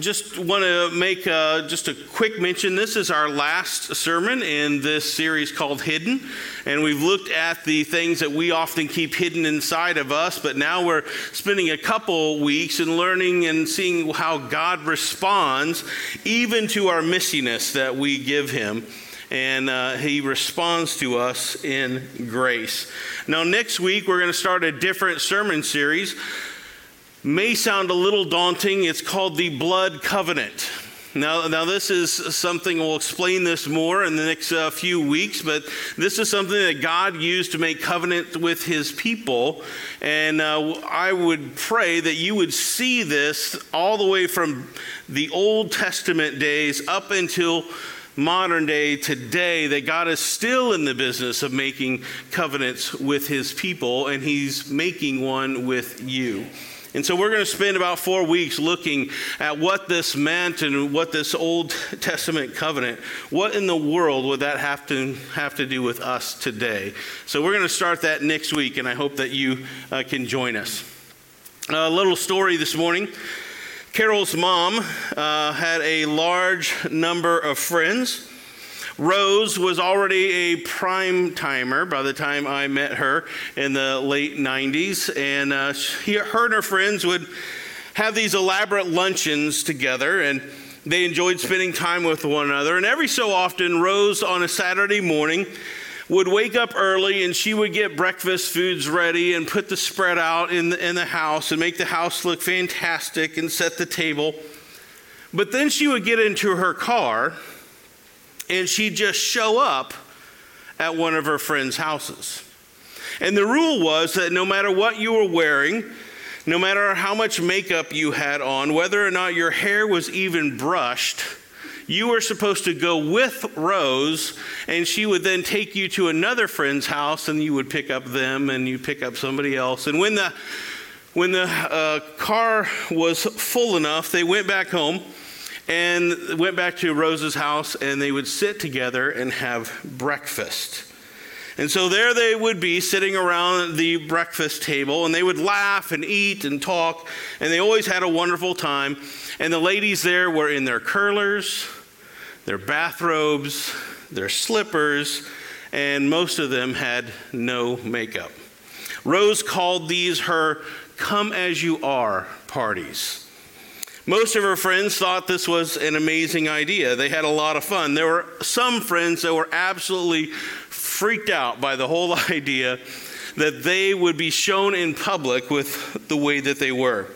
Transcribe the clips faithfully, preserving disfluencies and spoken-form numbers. Just want to make uh, just a quick mention. This is our last sermon in this series called Hidden, and we've looked at the things that we often keep hidden inside of us, but now we're spending a couple weeks and learning and seeing how God responds even to our missiness that we give him, and uh, he responds to us in grace. Now next week we're going to start a different sermon series. May sound a little daunting. It's called the Blood Covenant. Now, now this is something, we'll explain this more in the next uh, few weeks, but this is something that God used to make covenant with his people. And uh, I would pray that you would see this all the way from the Old Testament days up until modern day today, that God is still in the business of making covenants with his people, and he's making one with you. And so we're going to spend about four weeks looking at what this meant and what this Old Testament covenant, what in the world would that have to have to do with us today? So we're going to start that next week, and I hope that you uh, can join us. A little story this morning. Carol's mom uh, had a large number of friends. Rose was already a prime timer by the time I met her in the late nineties, and uh, she, her and her friends would have these elaborate luncheons together, and they enjoyed spending time with one another. And every so often, Rose on a Saturday morning would wake up early, and she would get breakfast foods ready and put the spread out in the, in the house and make the house look fantastic and set the table. But then she would get into her car, and she'd just show up at one of her friends' houses. And the rule was that no matter what you were wearing, no matter how much makeup you had on, whether or not your hair was even brushed, you were supposed to go with Rose, and she would then take you to another friend's house, and you would pick up them, and you pick up somebody else. And when the, when the uh, car was full enough, they went back home, and went back to Rose's house, and they would sit together and have breakfast. And so there they would be sitting around the breakfast table, and they would laugh and eat and talk, and they always had a wonderful time. And the ladies there were in their curlers, their bathrobes, their slippers, and most of them had no makeup. Rose called these her come-as-you-are parties. Most of her friends thought this was an amazing idea. They had a lot of fun. There were some friends that were absolutely freaked out by the whole idea that they would be shown in public with the way that they were.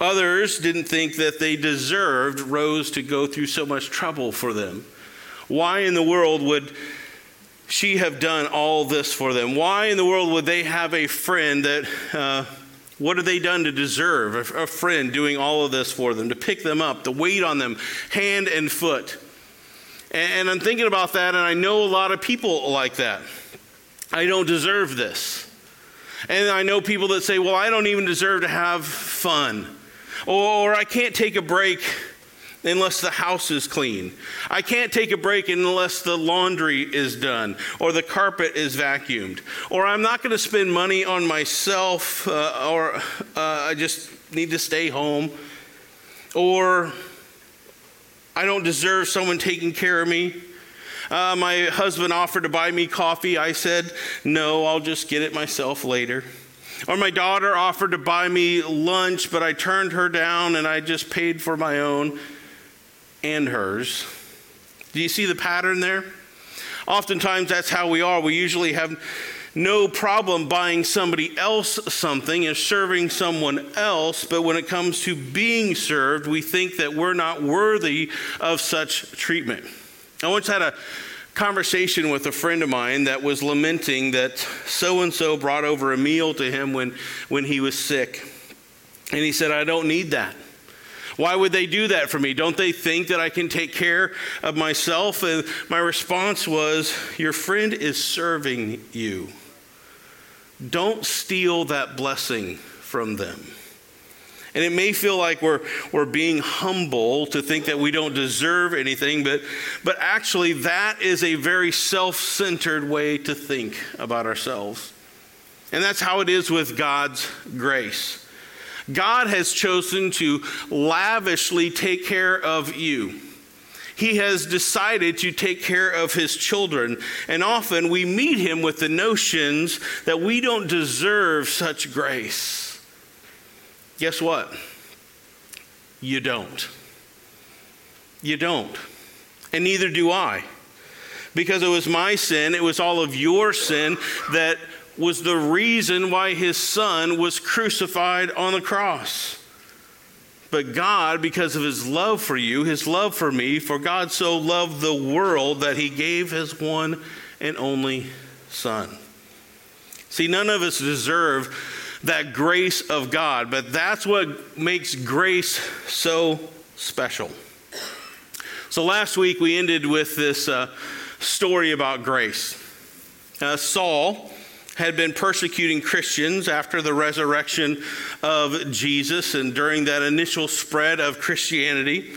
Others didn't think that they deserved Rose to go through so much trouble for them. Why in the world would she have done all this for them? Why in the world would they have a friend that... Uh, What have they done to deserve a friend doing all of this for them, to pick them up, to wait on them, hand and foot? And I'm thinking about that, and I know a lot of people like that. I don't deserve this. And I know people that say, well, I don't even deserve to have fun. Or I can't take a break unless the house is clean. I can't take a break unless the laundry is done or the carpet is vacuumed. Or I'm not going to spend money on myself, uh, or uh, I just need to stay home. Or I don't deserve someone taking care of me. Uh, my husband offered to buy me coffee. I said, no, I'll just get it myself later. Or my daughter offered to buy me lunch, but I turned her down and I just paid for my own and hers. Do you see the pattern there? Oftentimes that's how we are. We usually have no problem buying somebody else something and serving someone else, but when it comes to being served, we think that we're not worthy of such treatment. I once had a conversation with a friend of mine that was lamenting that so-and-so brought over a meal to him when, when he was sick. And he said, I don't need that. Why would they do that for me? Don't they think that I can take care of myself? And my response was, your friend is serving you. Don't steal that blessing from them. And it may feel like we're we're being humble to think that we don't deserve anything, but but actually that is a very self-centered way to think about ourselves. And that's how it is with God's grace. God has chosen to lavishly take care of you. He has decided to take care of his children. And often we meet him with the notions that we don't deserve such grace. Guess what? You don't. You don't. And neither do I. Because it was my sin, it was all of your sin that was the reason why his son was crucified on the cross. But God, because of his love for you, his love for me, for God so loved the world that he gave his one and only son. See, none of us deserve that grace of God, but that's what makes grace so special. So last week we ended with this uh, story about grace. Uh, Saul had been persecuting Christians after the resurrection of Jesus and during that initial spread of Christianity.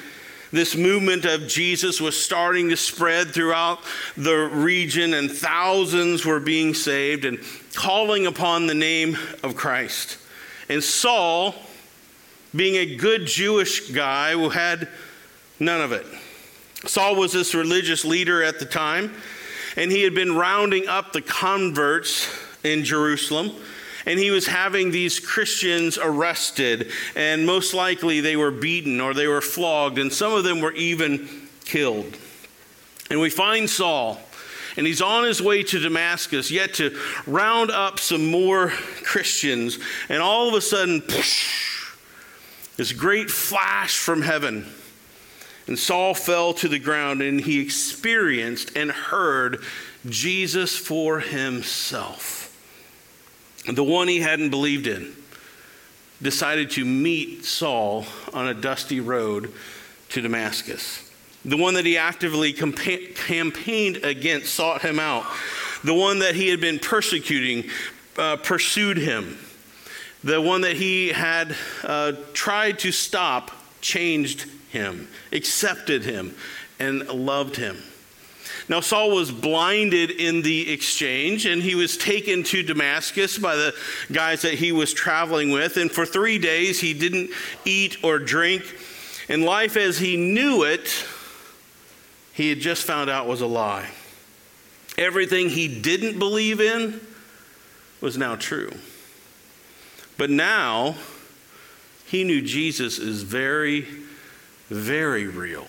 This movement of Jesus was starting to spread throughout the region, and thousands were being saved and calling upon the name of Christ. And Saul, being a good Jewish guy, had none of it. Saul was this religious leader at the time, and he had been rounding up the converts in Jerusalem, and he was having these Christians arrested, and most likely they were beaten or they were flogged, and some of them were even killed. And we find Saul, and he's on his way to Damascus yet to round up some more Christians, and all of a sudden, poosh, this great flash from heaven. And Saul fell to the ground, and he experienced and heard Jesus for himself. The one he hadn't believed in decided to meet Saul on a dusty road to Damascus. The one that he actively campa- campaigned against sought him out. The one that he had been persecuting uh, pursued him. The one that he had uh, tried to stop changed him. him, accepted him, and loved him. Now Saul was blinded in the exchange, and he was taken to Damascus by the guys that he was traveling with, and for three days he didn't eat or drink, and life as he knew it, he had just found out was a lie. Everything he didn't believe in was now true. But now, he knew Jesus is very Very real.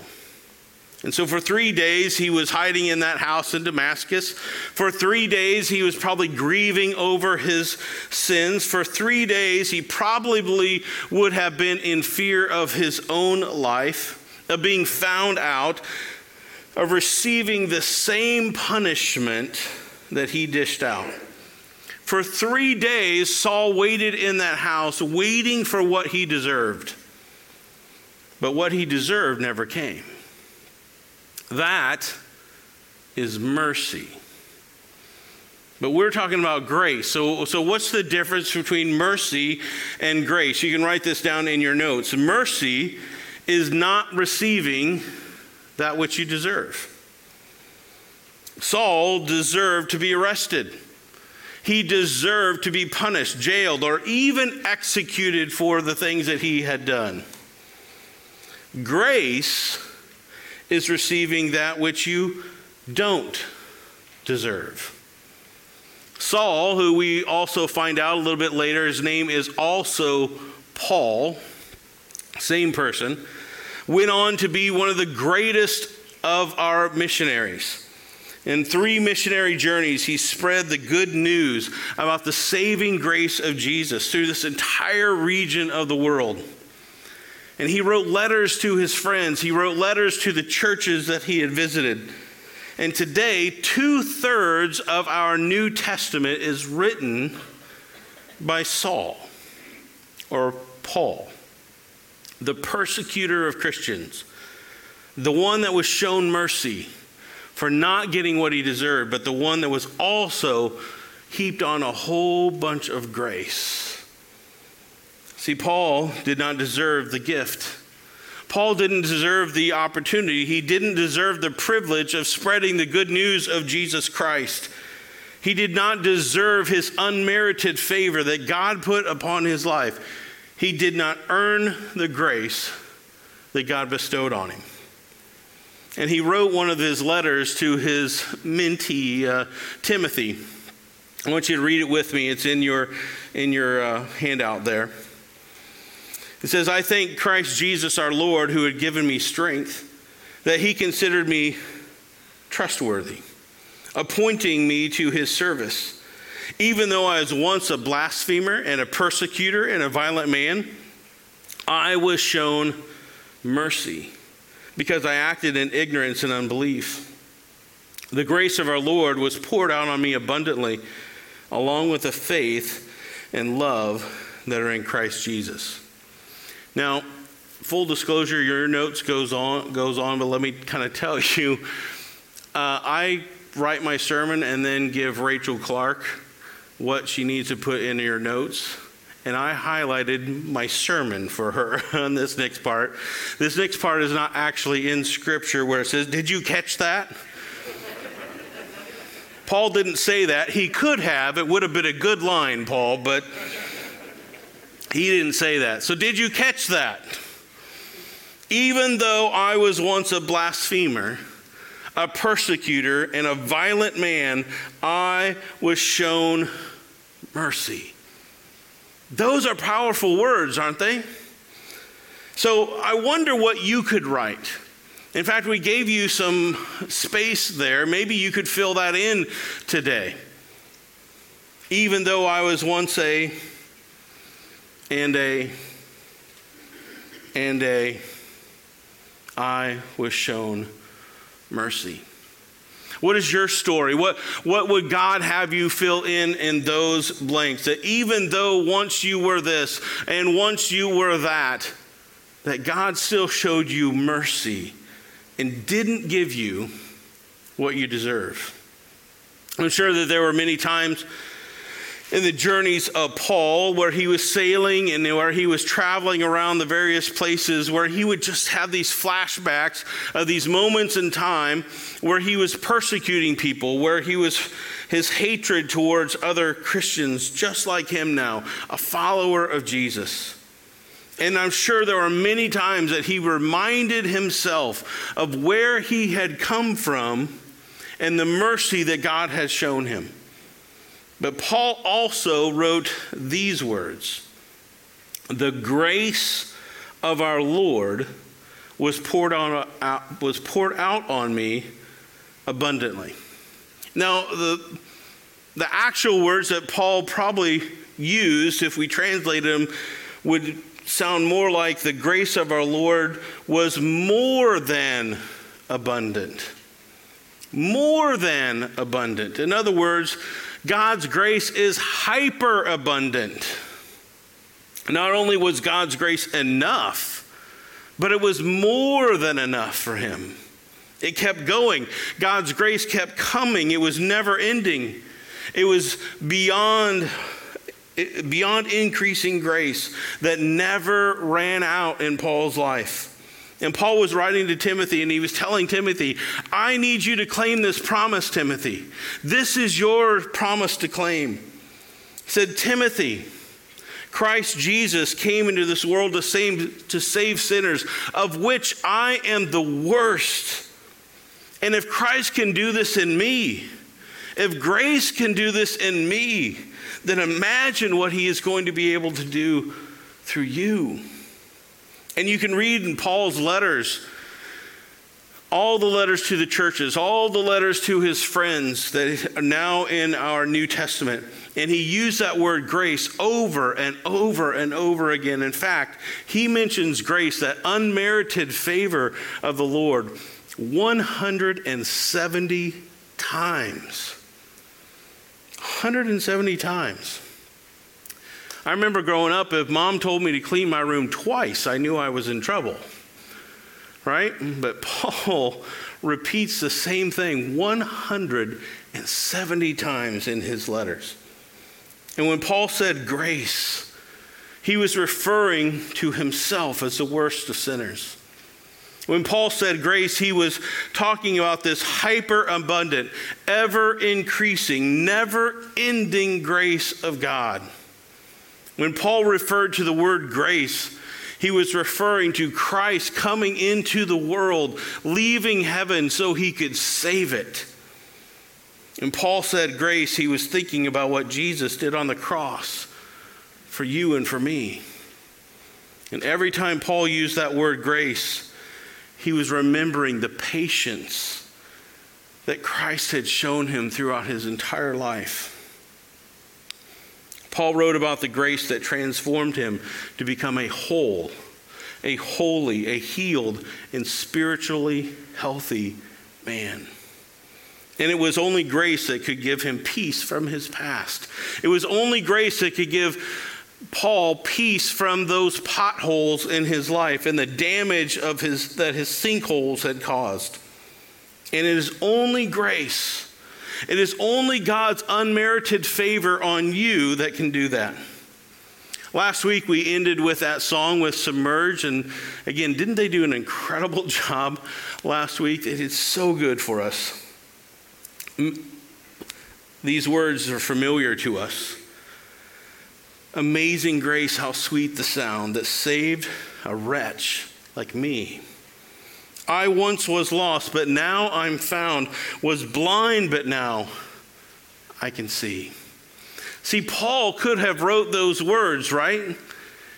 And so for three days, he was hiding in that house in Damascus. For three days, he was probably grieving over his sins. For three days, he probably would have been in fear of his own life, of being found out, of receiving the same punishment that he dished out. For three days, Saul waited in that house, waiting for what he deserved. But what he deserved never came. That is mercy. But we're talking about grace. So, so what's the difference between mercy and grace? You can write this down in your notes. Mercy is not receiving that which you deserve. Saul deserved to be arrested. He deserved to be punished, jailed, or even executed for the things that he had done. Grace is receiving that which you don't deserve. Saul, who we also find out a little bit later, his name is also Paul, same person, went on to be one of the greatest of our missionaries. In three missionary journeys, he spread the good news about the saving grace of Jesus through this entire region of the world. And he wrote letters to his friends. He wrote letters to the churches that he had visited. And today, two-thirds of our New Testament is written by Saul or Paul, the persecutor of Christians, the one that was shown mercy for not getting what he deserved, but the one that was also heaped on a whole bunch of grace. See, Paul did not deserve the gift. Paul didn't deserve the opportunity. He didn't deserve the privilege of spreading the good news of Jesus Christ. He did not deserve his unmerited favor that God put upon his life. He did not earn the grace that God bestowed on him. And he wrote one of his letters to his mentee, uh, Timothy. I want you to read it with me. It's in your, in your uh, handout there. It says, "I thank Christ Jesus our Lord, who had given me strength, that he considered me trustworthy, appointing me to his service. Even though I was once a blasphemer and a persecutor and a violent man, I was shown mercy, because I acted in ignorance and unbelief. The grace of our Lord was poured out on me abundantly, along with the faith and love that are in Christ Jesus." Now, full disclosure, your notes goes on, goes on, but let me kind of tell you, uh, I write my sermon and then give Rachel Clark what she needs to put in your notes. And I highlighted my sermon for her on this next part. This next part is not actually in Scripture where it says, "Did you catch that?" Paul didn't say that. He could have. It would have been a good line, Paul, but he didn't say that. So did you catch that? "Even though I was once a blasphemer, a persecutor, and a violent man, I was shown mercy." Those are powerful words, aren't they? So I wonder what you could write. In fact, we gave you some space there. Maybe you could fill that in today. Even though I was once a, and a, and a, I was shown mercy. What is your story? What what would God have you fill in in those blanks? That even though once you were this and once you were that, that God still showed you mercy and didn't give you what you deserve. I'm sure that there were many times in the journeys of Paul where he was sailing and where he was traveling around the various places where he would just have these flashbacks of these moments in time where he was persecuting people, where he was, his hatred towards other Christians just like him now, a follower of Jesus. And I'm sure there were many times that he reminded himself of where he had come from and the mercy that God had shown him. But Paul also wrote these words, "The grace of our Lord was poured on, out, was poured out on me abundantly." Now, the, the actual words that Paul probably used, if we translated them, would sound more like the grace of our Lord was more than abundant. More than abundant. In other words, God's grace is hyper abundant. Not only was God's grace enough, but it was more than enough for him. It kept going. God's grace kept coming. It was never ending. It was beyond, beyond increasing grace that never ran out in Paul's life. And Paul was writing to Timothy and he was telling Timothy, "I need you to claim this promise, Timothy. This is your promise to claim." He said, "Timothy, Christ Jesus came into this world to save, to save sinners, of which I am the worst. And if Christ can do this in me, if grace can do this in me, then imagine what he is going to be able to do through you." And you can read in Paul's letters, all the letters to the churches, all the letters to his friends that are now in our New Testament. And he used that word grace over and over and over again. In fact, he mentions grace, that unmerited favor of the Lord, one hundred seventy times. one hundred seventy times. I remember growing up, if mom told me to clean my room twice, I knew I was in trouble, right? But Paul repeats the same thing one hundred seventy times in his letters. And when Paul said grace, he was referring to himself as the worst of sinners. When Paul said grace, he was talking about this hyper-abundant, ever-increasing, never-ending grace of God. When Paul referred to the word grace, he was referring to Christ coming into the world, leaving heaven so he could save it. And Paul said grace, he was thinking about what Jesus did on the cross for you and for me. And every time Paul used that word grace, he was remembering the patience that Christ had shown him throughout his entire life. Paul wrote about the grace that transformed him to become a whole, a holy, a healed, and spiritually healthy man. And it was only grace that could give him peace from his past. It was only grace that could give Paul peace from those potholes in his life and the damage of his that his sinkholes had caused. And it is only grace. It is only God's unmerited favor on you that can do that. Last week, we ended with that song with Submerge. And again, didn't they do an incredible job last week? It is so good for us. These words are familiar to us. Amazing grace, how sweet the sound that saved a wretch like me. I once was lost, but now I'm found, was blind, but now I can see. See, Paul could have wrote those words, right?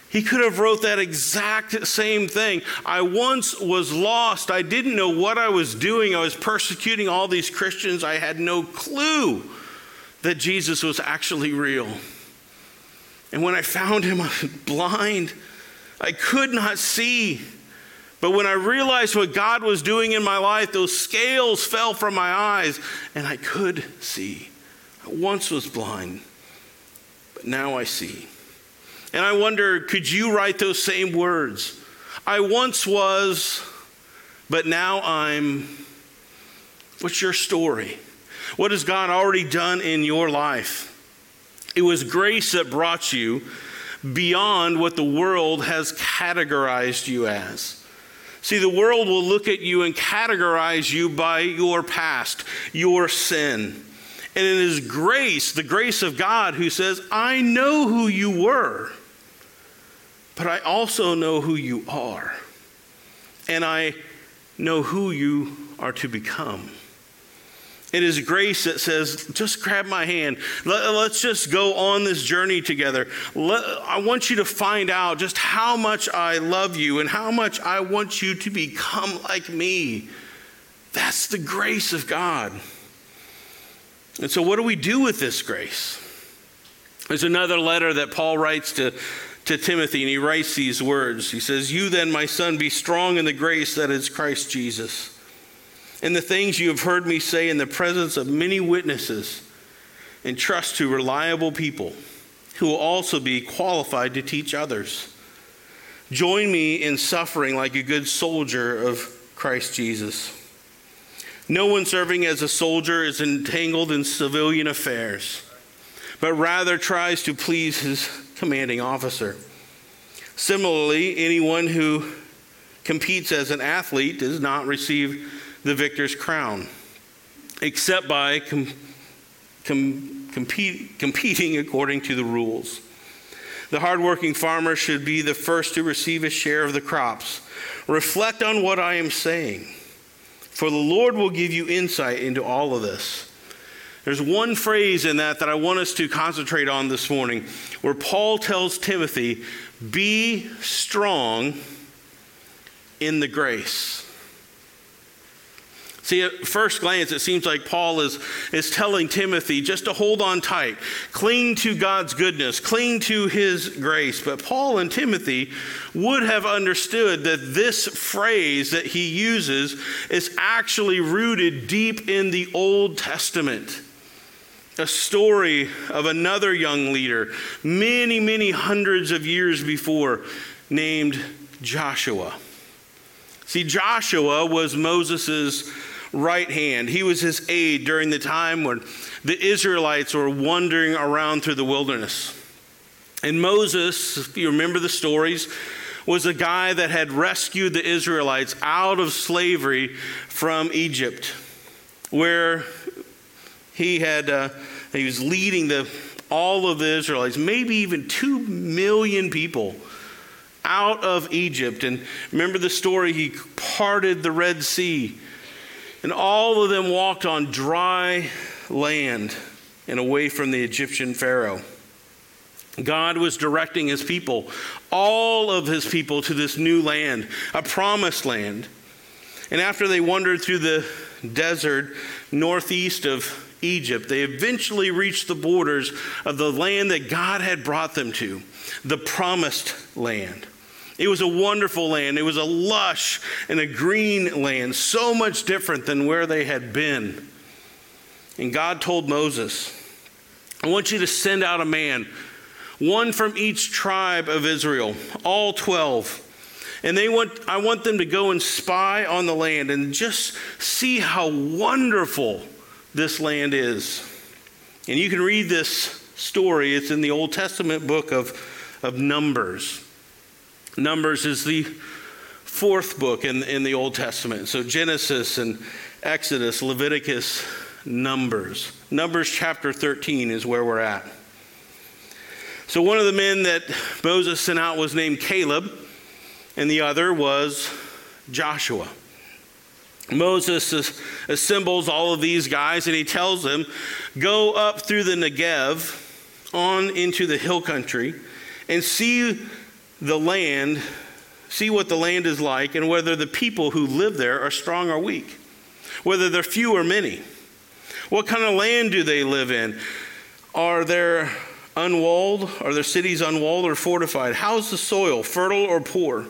He could have wrote that exact same thing. I once was lost. I didn't know what I was doing. I was persecuting all these Christians. I had no clue that Jesus was actually real. And when I found him, I was blind. I could not see. But when I realized what God was doing in my life, those scales fell from my eyes and I could see. I once was blind, but now I see. And I wonder, could you write those same words? I once was, but now I'm. What's your story? What has God already done in your life? It was grace that brought you beyond what the world has categorized you as. See, the world will look at you and categorize you by your past, your sin. And it is grace, the grace of God, who says, I know who you were, but I also know who you are. And I know who you are to become. It is grace that says, just grab my hand. Let, let's just go on this journey together. Let, I want you to find out just how much I love you and how much I want you to become like me. That's the grace of God. And so what do we do with this grace? There's another letter that Paul writes to, to Timothy, and he writes these words. He says, you then, my son, be strong in the grace that is Christ Jesus. And the things you have heard me say in the presence of many witnesses, entrust to reliable people who will also be qualified to teach others. Join me in suffering like a good soldier of Christ Jesus. No one serving as a soldier is entangled in civilian affairs, but rather tries to please his commanding officer. Similarly, anyone who competes as an athlete does not receive the victor's crown, except by com- com- compete- competing according to the rules. The hardworking farmer should be the first to receive a share of the crops. Reflect on what I am saying, for the Lord will give you insight into all of this. There's one phrase in that that I want us to concentrate on this morning, where Paul tells Timothy, be strong in the grace. See, at first glance, it seems like Paul is, is telling Timothy just to hold on tight, cling to God's goodness, cling to his grace. But Paul and Timothy would have understood that this phrase that he uses is actually rooted deep in the Old Testament. A story of another young leader many, many hundreds of years before named Joshua. See, Joshua was Moses' right hand. He was his aide during the time when the Israelites were wandering around through the wilderness. And Moses, if you remember the stories, was a guy that had rescued the Israelites out of slavery from Egypt, where he had uh, he was leading the all of the Israelites, maybe even two million people, out of Egypt. And remember the story, he parted the Red Sea, and all of them walked on dry land and away from the Egyptian Pharaoh. God was directing his people, all of his people, to this new land, a promised land. And after they wandered through the desert northeast of Egypt, they eventually reached the borders of the land that God had brought them to, the promised land. It was a wonderful land. It was a lush and a green land, so much different than where they had been. And God told Moses, I want you to send out a man, one from each tribe of Israel, all twelve. And they want, I want them to go and spy on the land and just see how wonderful this land is. And you can read this story. It's in the Old Testament book of, of Numbers. Numbers is the fourth book in, in the Old Testament. So Genesis and Exodus, Leviticus, Numbers. Numbers chapter thirteen is where we're at. So one of the men that Moses sent out was named Caleb, and the other was Joshua. Moses assembles all of these guys and he tells them, go up through the Negev on into the hill country and see the land, see what the land is like and whether the people who live there are strong or weak, whether they're few or many. What kind of land do they live in? Are there unwalled? Are their cities unwalled or fortified? How's the soil, fertile or poor?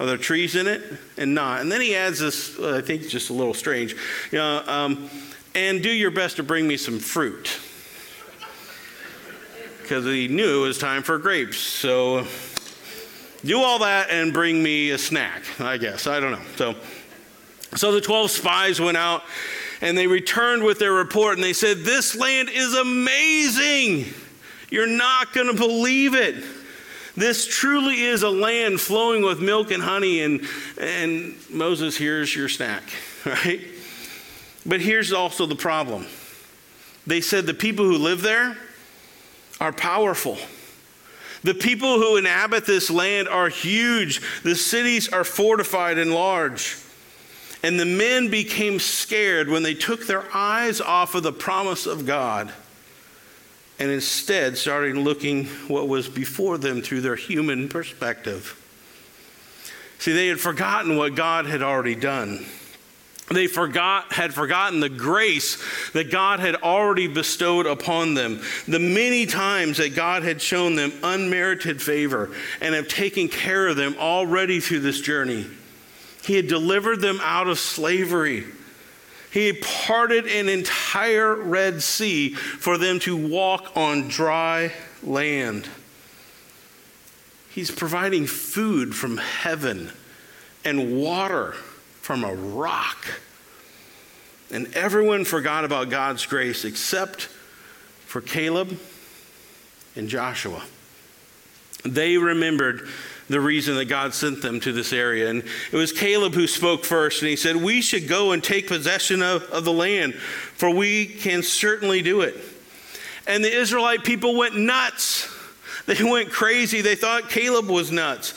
Are there trees in it and not? And then he adds this, uh, I think just a little strange, you know, um, and do your best to bring me some fruit. Because he knew it was time for grapes. So do all that and bring me a snack, I guess. I don't know. So, so the twelve spies went out and they returned with their report and they said, this land is amazing. You're not going to believe it. This truly is a land flowing with milk and honey, and, and Moses, here's your snack, right? But here's also the problem. They said the people who live there are powerful. The people who inhabit this land are huge. The cities are fortified and large. And the men became scared when they took their eyes off of the promise of God and instead started looking what was before them through their human perspective. See, they had forgotten what God had already done. They forgot, had forgotten the grace that God had already bestowed upon them, the many times that God had shown them unmerited favor and have taken care of them already through this journey. He had delivered them out of slavery. He parted an entire Red Sea for them to walk on dry land. He's providing food from heaven and water from a rock. And everyone forgot about God's grace except for Caleb and Joshua. They remembered the reason that God sent them to this area. And it was Caleb who spoke first, and he said, we should go and take possession of, of the land, for we can certainly do it. And the Israelite people went nuts. They went crazy. They thought Caleb was nuts.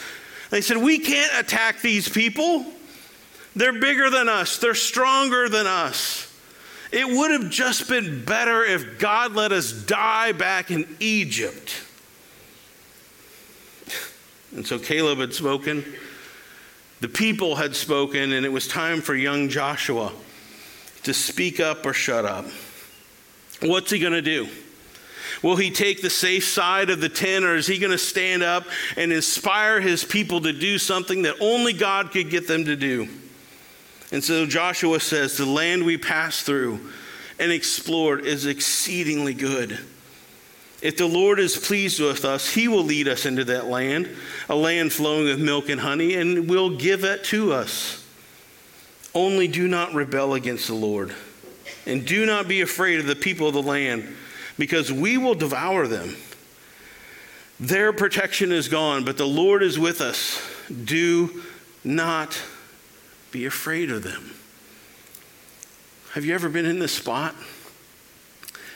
They said, we can't attack these people. They're bigger than us. They're stronger than us. It would have just been better if God let us die back in Egypt. And so Caleb had spoken, the people had spoken, and it was time for young Joshua to speak up or shut up. What's he going to do? Will he take the safe side of the tent, or is he going to stand up and inspire his people to do something that only God could get them to do? And so Joshua says, the land we passed through and explored is exceedingly good. If the Lord is pleased with us, he will lead us into that land, a land flowing with milk and honey, and will give it to us. Only do not rebel against the Lord, and do not be afraid of the people of the land, because we will devour them. Their protection is gone, but the Lord is with us. Do not be afraid of them. Have you ever been in this spot?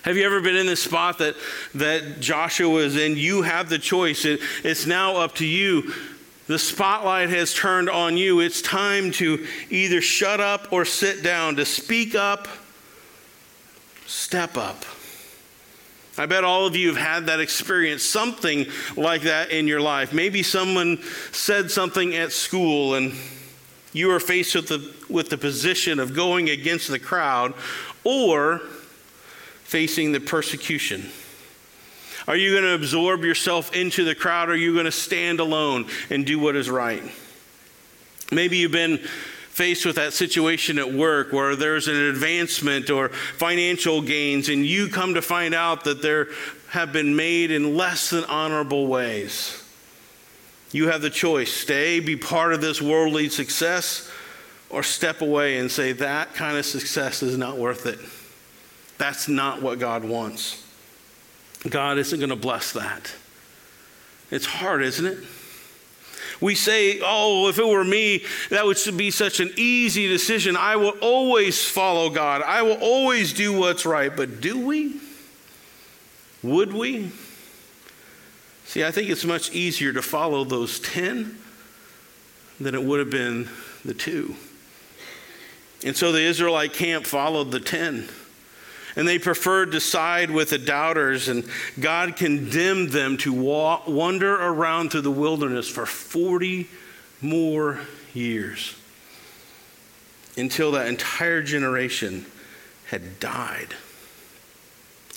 Have you ever been in this spot that, that Joshua was in? You have the choice. It, it's now up to you. The spotlight has turned on you. It's time to either shut up or sit down, to speak up, step up. I bet all of you have had that experience, something like that in your life. Maybe someone said something at school and you were faced with the, with the position of going against the crowd or facing the persecution. Are you going to absorb yourself into the crowd, or are you going to stand alone and do what is right? Maybe you've been faced with that situation at work where there's an advancement or financial gains, and you come to find out that there have been made in less than honorable ways. You have the choice: stay, be part of this worldly success, or step away and say, that kind of success is not worth it. That's not what God wants. God isn't going to bless that. It's hard, isn't it? We say, oh, if it were me, that would be such an easy decision. I will always follow God. I will always do what's right. But do we? Would we? See, I think it's much easier to follow those ten than it would have been the two. And so the Israelite camp followed the ten. And they preferred to side with the doubters, and God condemned them to wa- wander around through the wilderness for forty more years until that entire generation had died.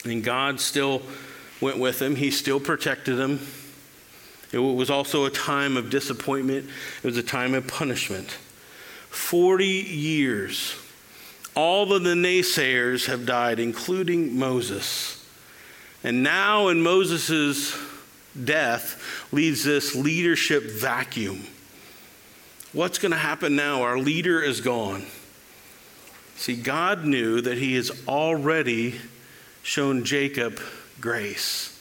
And God still went with them. He still protected them. It was also a time of disappointment. It was a time of punishment. forty years. All of the naysayers have died, including Moses. And now in Moses' death leaves this leadership vacuum. What's going to happen now? Our leader is gone. See, God knew that he has already shown Jacob grace.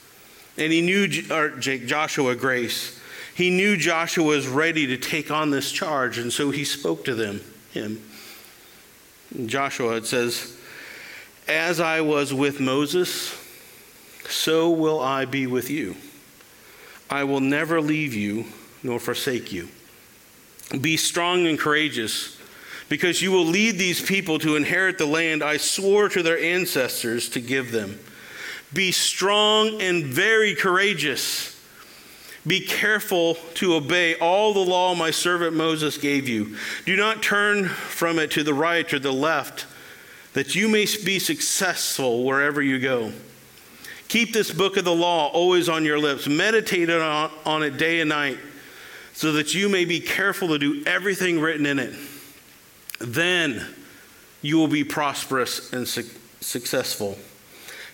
And he knew or Joshua grace. He knew Joshua was ready to take on this charge, and so he spoke to them, him. In Joshua, it says, as I was with Moses, so will I be with you. I will never leave you nor forsake you. Be strong and courageous, because you will lead these people to inherit the land I swore to their ancestors to give them. Be strong and very courageous. Be careful to obey all the law my servant Moses gave you. Do not turn from it to the right or the left, that you may be successful wherever you go. Keep this book of the law always on your lips. Meditate on, on it day and night, so that you may be careful to do everything written in it. Then you will be prosperous and su- successful.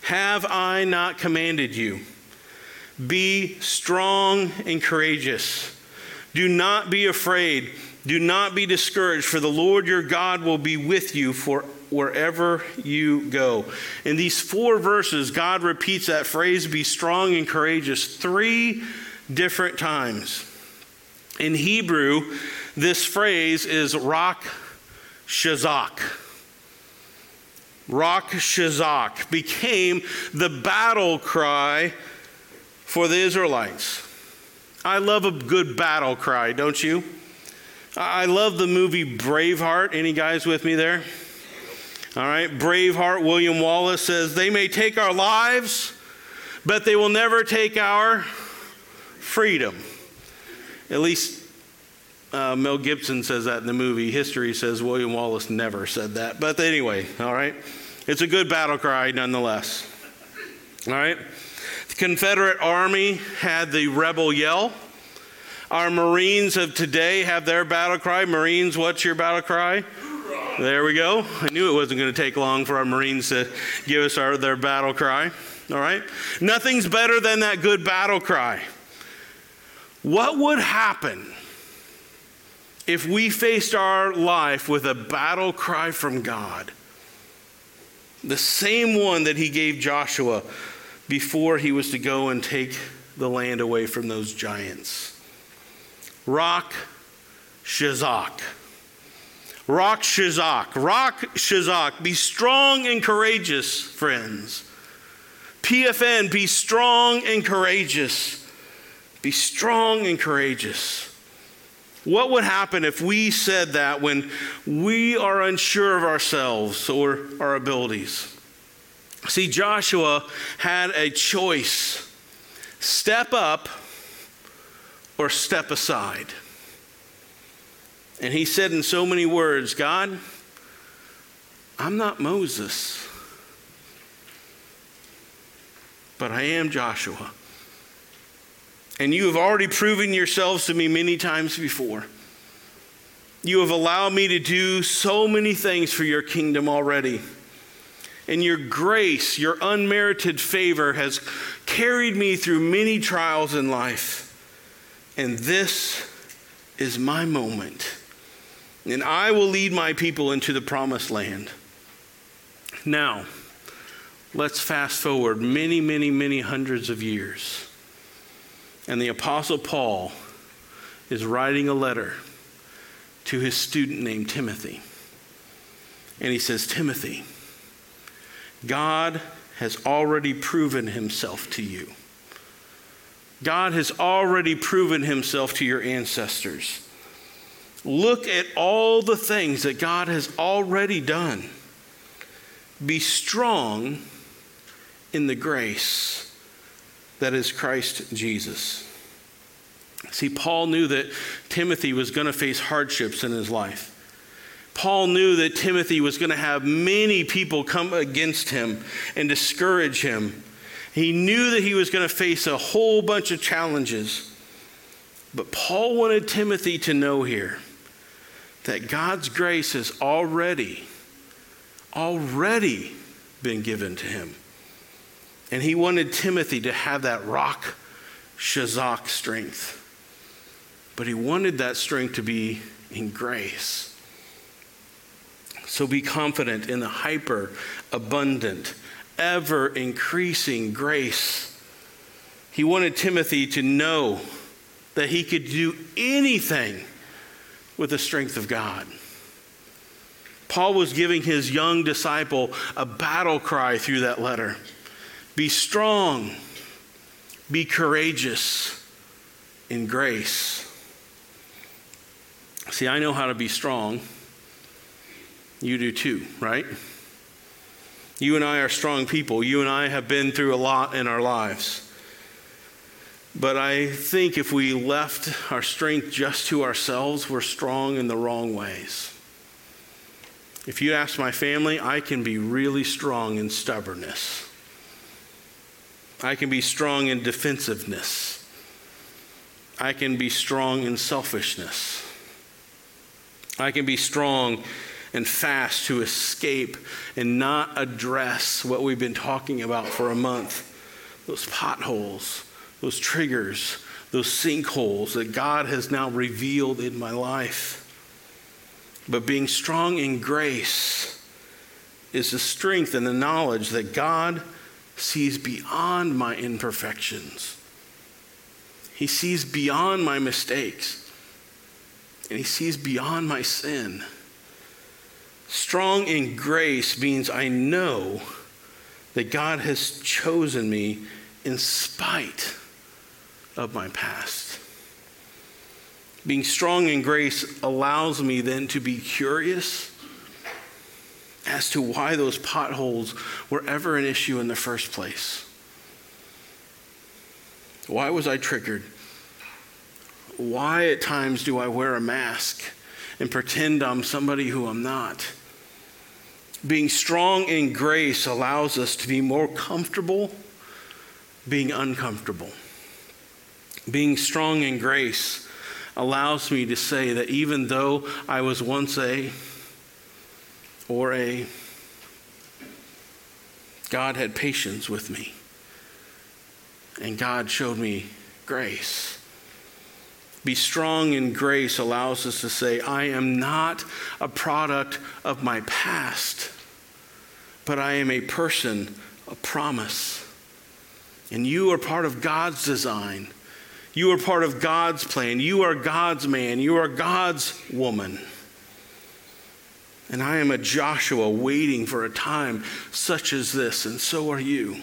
Have I not commanded you? Be strong and courageous. Do not be afraid. Do not be discouraged, for the Lord your God will be with you for wherever you go. In these four verses, God repeats that phrase, be strong and courageous, three different times. In Hebrew, this phrase is Rak Chazak. Rak Chazak became the battle cry for the Israelites. I love a good battle cry, don't you? I love the movie Braveheart. Any guys with me there? All right, Braveheart, William Wallace says, they may take our lives, but they will never take our freedom. At least uh, Mel Gibson says that in the movie. History says William Wallace never said that. But anyway, all right, it's a good battle cry nonetheless. All right. The Confederate Army had the rebel yell. Our Marines of today have their battle cry. Marines, what's your battle cry? Hoorah. There we go. I knew it wasn't going to take long for our Marines to give us our, their battle cry. All right? Nothing's better than that good battle cry. What would happen if we faced our life with a battle cry from God? The same one that he gave Joshua before he was to go and take the land away from those giants. Rak Chazak. Rak Chazak. Rak Chazak. Be strong and courageous, friends. P F N, be strong and courageous. Be strong and courageous. What would happen if we said that when we are unsure of ourselves or our abilities? See, Joshua had a choice. Step up or step aside. And he said in so many words, God, I'm not Moses, but I am Joshua. And you have already proven yourselves to me many times before. You have allowed me to do so many things for your kingdom already. And your grace, your unmerited favor has carried me through many trials in life. And this is my moment. And I will lead my people into the promised land. Now, let's fast forward many, many, many hundreds of years. And the Apostle Paul is writing a letter to his student named Timothy. And he says, Timothy, God has already proven himself to you. God has already proven himself to your ancestors. Look at all the things that God has already done. Be strong in the grace that is Christ Jesus. See, Paul knew that Timothy was going to face hardships in his life. Paul knew that Timothy was going to have many people come against him and discourage him. He knew that he was going to face a whole bunch of challenges. But Paul wanted Timothy to know here that God's grace has already, already been given to him. And he wanted Timothy to have that Rak Chazak strength. But he wanted that strength to be in grace. So be confident in the hyper abundant, ever increasing grace. He wanted Timothy to know that he could do anything with the strength of God. Paul was giving his young disciple a battle cry through that letter. Be strong, be courageous in grace. See, I know how to be strong. You do too, right? You and I are strong people. You and I have been through a lot in our lives. But I think if we left our strength just to ourselves, we're strong in the wrong ways. If you ask my family, I can be really strong in stubbornness. I can be strong in defensiveness. I can be strong in selfishness. I can be strong and fast to escape and not address what we've been talking about for a month. Those potholes, those triggers, those sinkholes that God has now revealed in my life. But being strong in grace is the strength and the knowledge that God sees beyond my imperfections. He sees beyond my mistakes. And he sees beyond my sin. Strong in grace means I know that God has chosen me in spite of my past. Being strong in grace allows me then to be curious as to why those potholes were ever an issue in the first place. Why was I triggered? Why at times do I wear a mask and pretend I'm somebody who I'm not? Being strong in grace allows us to be more comfortable being uncomfortable. Being strong in grace allows me to say that even though I was once a Or a, God had patience with me, and God showed me grace. Be strong in grace allows us to say, I am not a product of my past, but I am a person, a promise. And you are part of God's design. You are part of God's plan. You are God's man. You are God's woman. And I am a Joshua waiting for a time such as this, and so are you.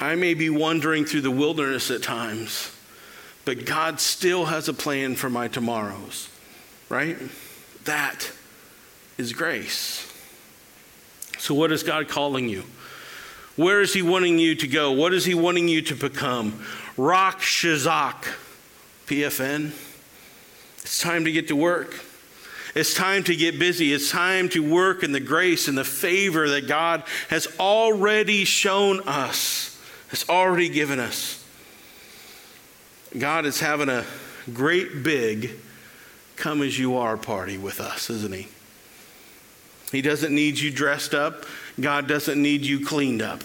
I may be wandering through the wilderness at times, but God still has a plan for my tomorrows, right? That is grace. So what is God calling you? Where is he wanting you to go? What is he wanting you to become? Rak Chazak, P F N. It's time to get to work. It's time to get busy. It's time to work in the grace and the favor that God has already shown us, has already given us. God is having a great big come as you are party with us, isn't he? He doesn't need you dressed up. God doesn't need you cleaned up.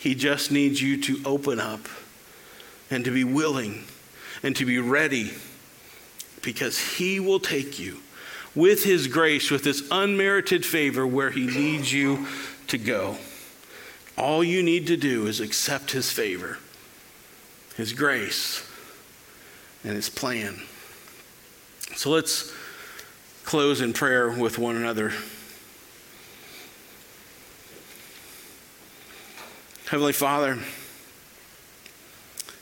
He just needs you to open up and to be willing and to be ready, because he will take you with his grace, with his unmerited favor, where he leads you to go. All you need to do is accept his favor, his grace, and his plan. So let's close in prayer with one another. Heavenly Father,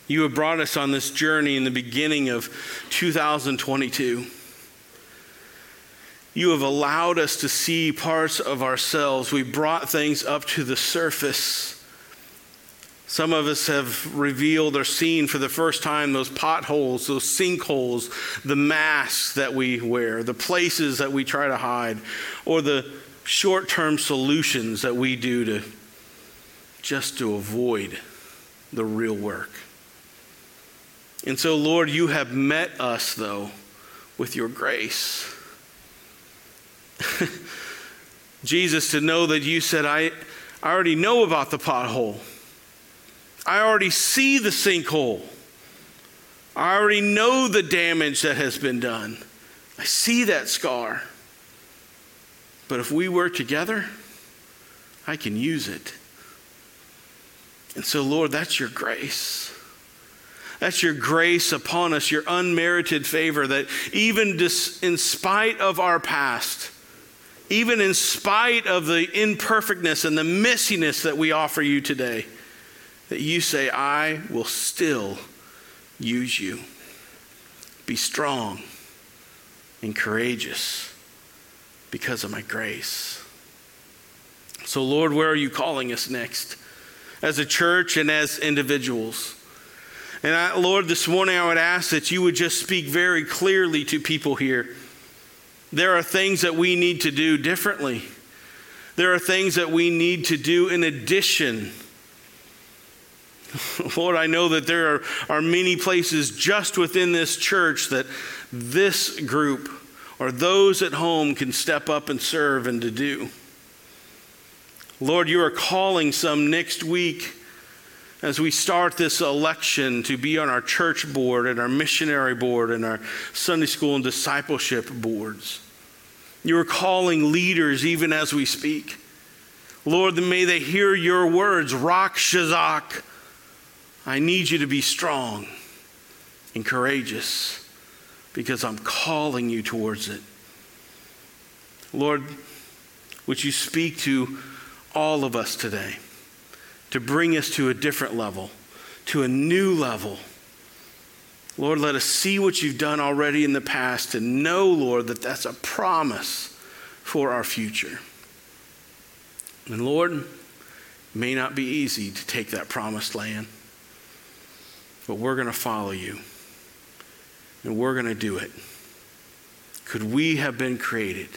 you have brought us on this journey in the beginning of two thousand twenty-two. You have allowed us to see parts of ourselves. We brought things up to the surface. Some of us have revealed or seen for the first time those potholes, those sinkholes, the masks that we wear, the places that we try to hide, or the short-term solutions that we do to just to avoid the real work. And so, Lord, you have met us, though, with your grace. Jesus, to know that you said, I, I already know about the pothole. I already see the sinkhole. I already know the damage that has been done. I see that scar. But if we work together, I can use it. And so, Lord, that's your grace. That's your grace upon us, your unmerited favor, that even dis- in spite of our past, even in spite of the imperfectness and the missiness that we offer you today, that you say, I will still use you. Be strong and courageous because of my grace. So, Lord, where are you calling us next as a church and as individuals? And I, Lord, this morning I would ask that you would just speak very clearly to people here. There are things that we need to do differently. There are things that we need to do in addition. Lord, I know that there are, are many places just within this church that this group or those at home can step up and serve and to do. Lord, you are calling some next week as we start this election to be on our church board and our missionary board and our Sunday school and discipleship boards. You are calling leaders even as we speak. Lord, may they hear your words, Rak Chazak. I need you to be strong and courageous because I'm calling you towards it. Lord, would you speak to all of us today, to bring us to a different level, to a new level. Lord, let us see what you've done already in the past and know, Lord, that that's a promise for our future. And Lord, it may not be easy to take that promised land, but we're going to follow you and we're going to do it. Could we have been created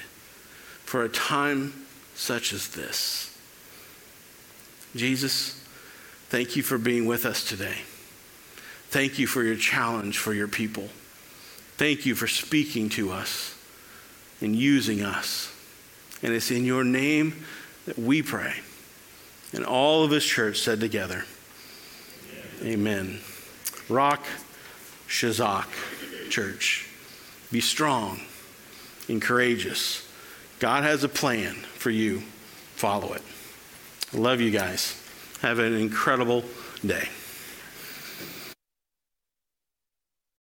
for a time such as this? Jesus, thank you for being with us today. Thank you for your challenge for your people. Thank you for speaking to us and using us. And it's in your name that we pray. And all of his church said together, amen. Rak Chazak, church. Be strong and courageous. God has a plan for you. Follow it. Love you guys. Have an incredible day.